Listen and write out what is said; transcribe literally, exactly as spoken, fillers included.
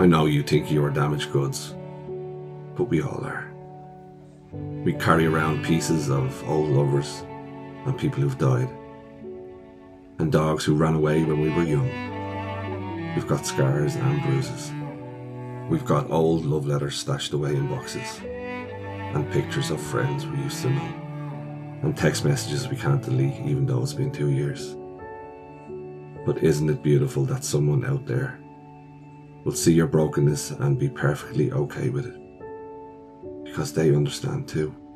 I know you think you are damaged goods, but we all are. We carry around pieces of old lovers and people who've died, and dogs who ran away when we were young. We've got scars and bruises. We've got old love letters stashed away in boxes, and pictures of friends we used to know, and text messages we can't delete even though it's been two years. But isn't it beautiful that someone out there will see your brokenness and be perfectly okay with it? Because they understand too.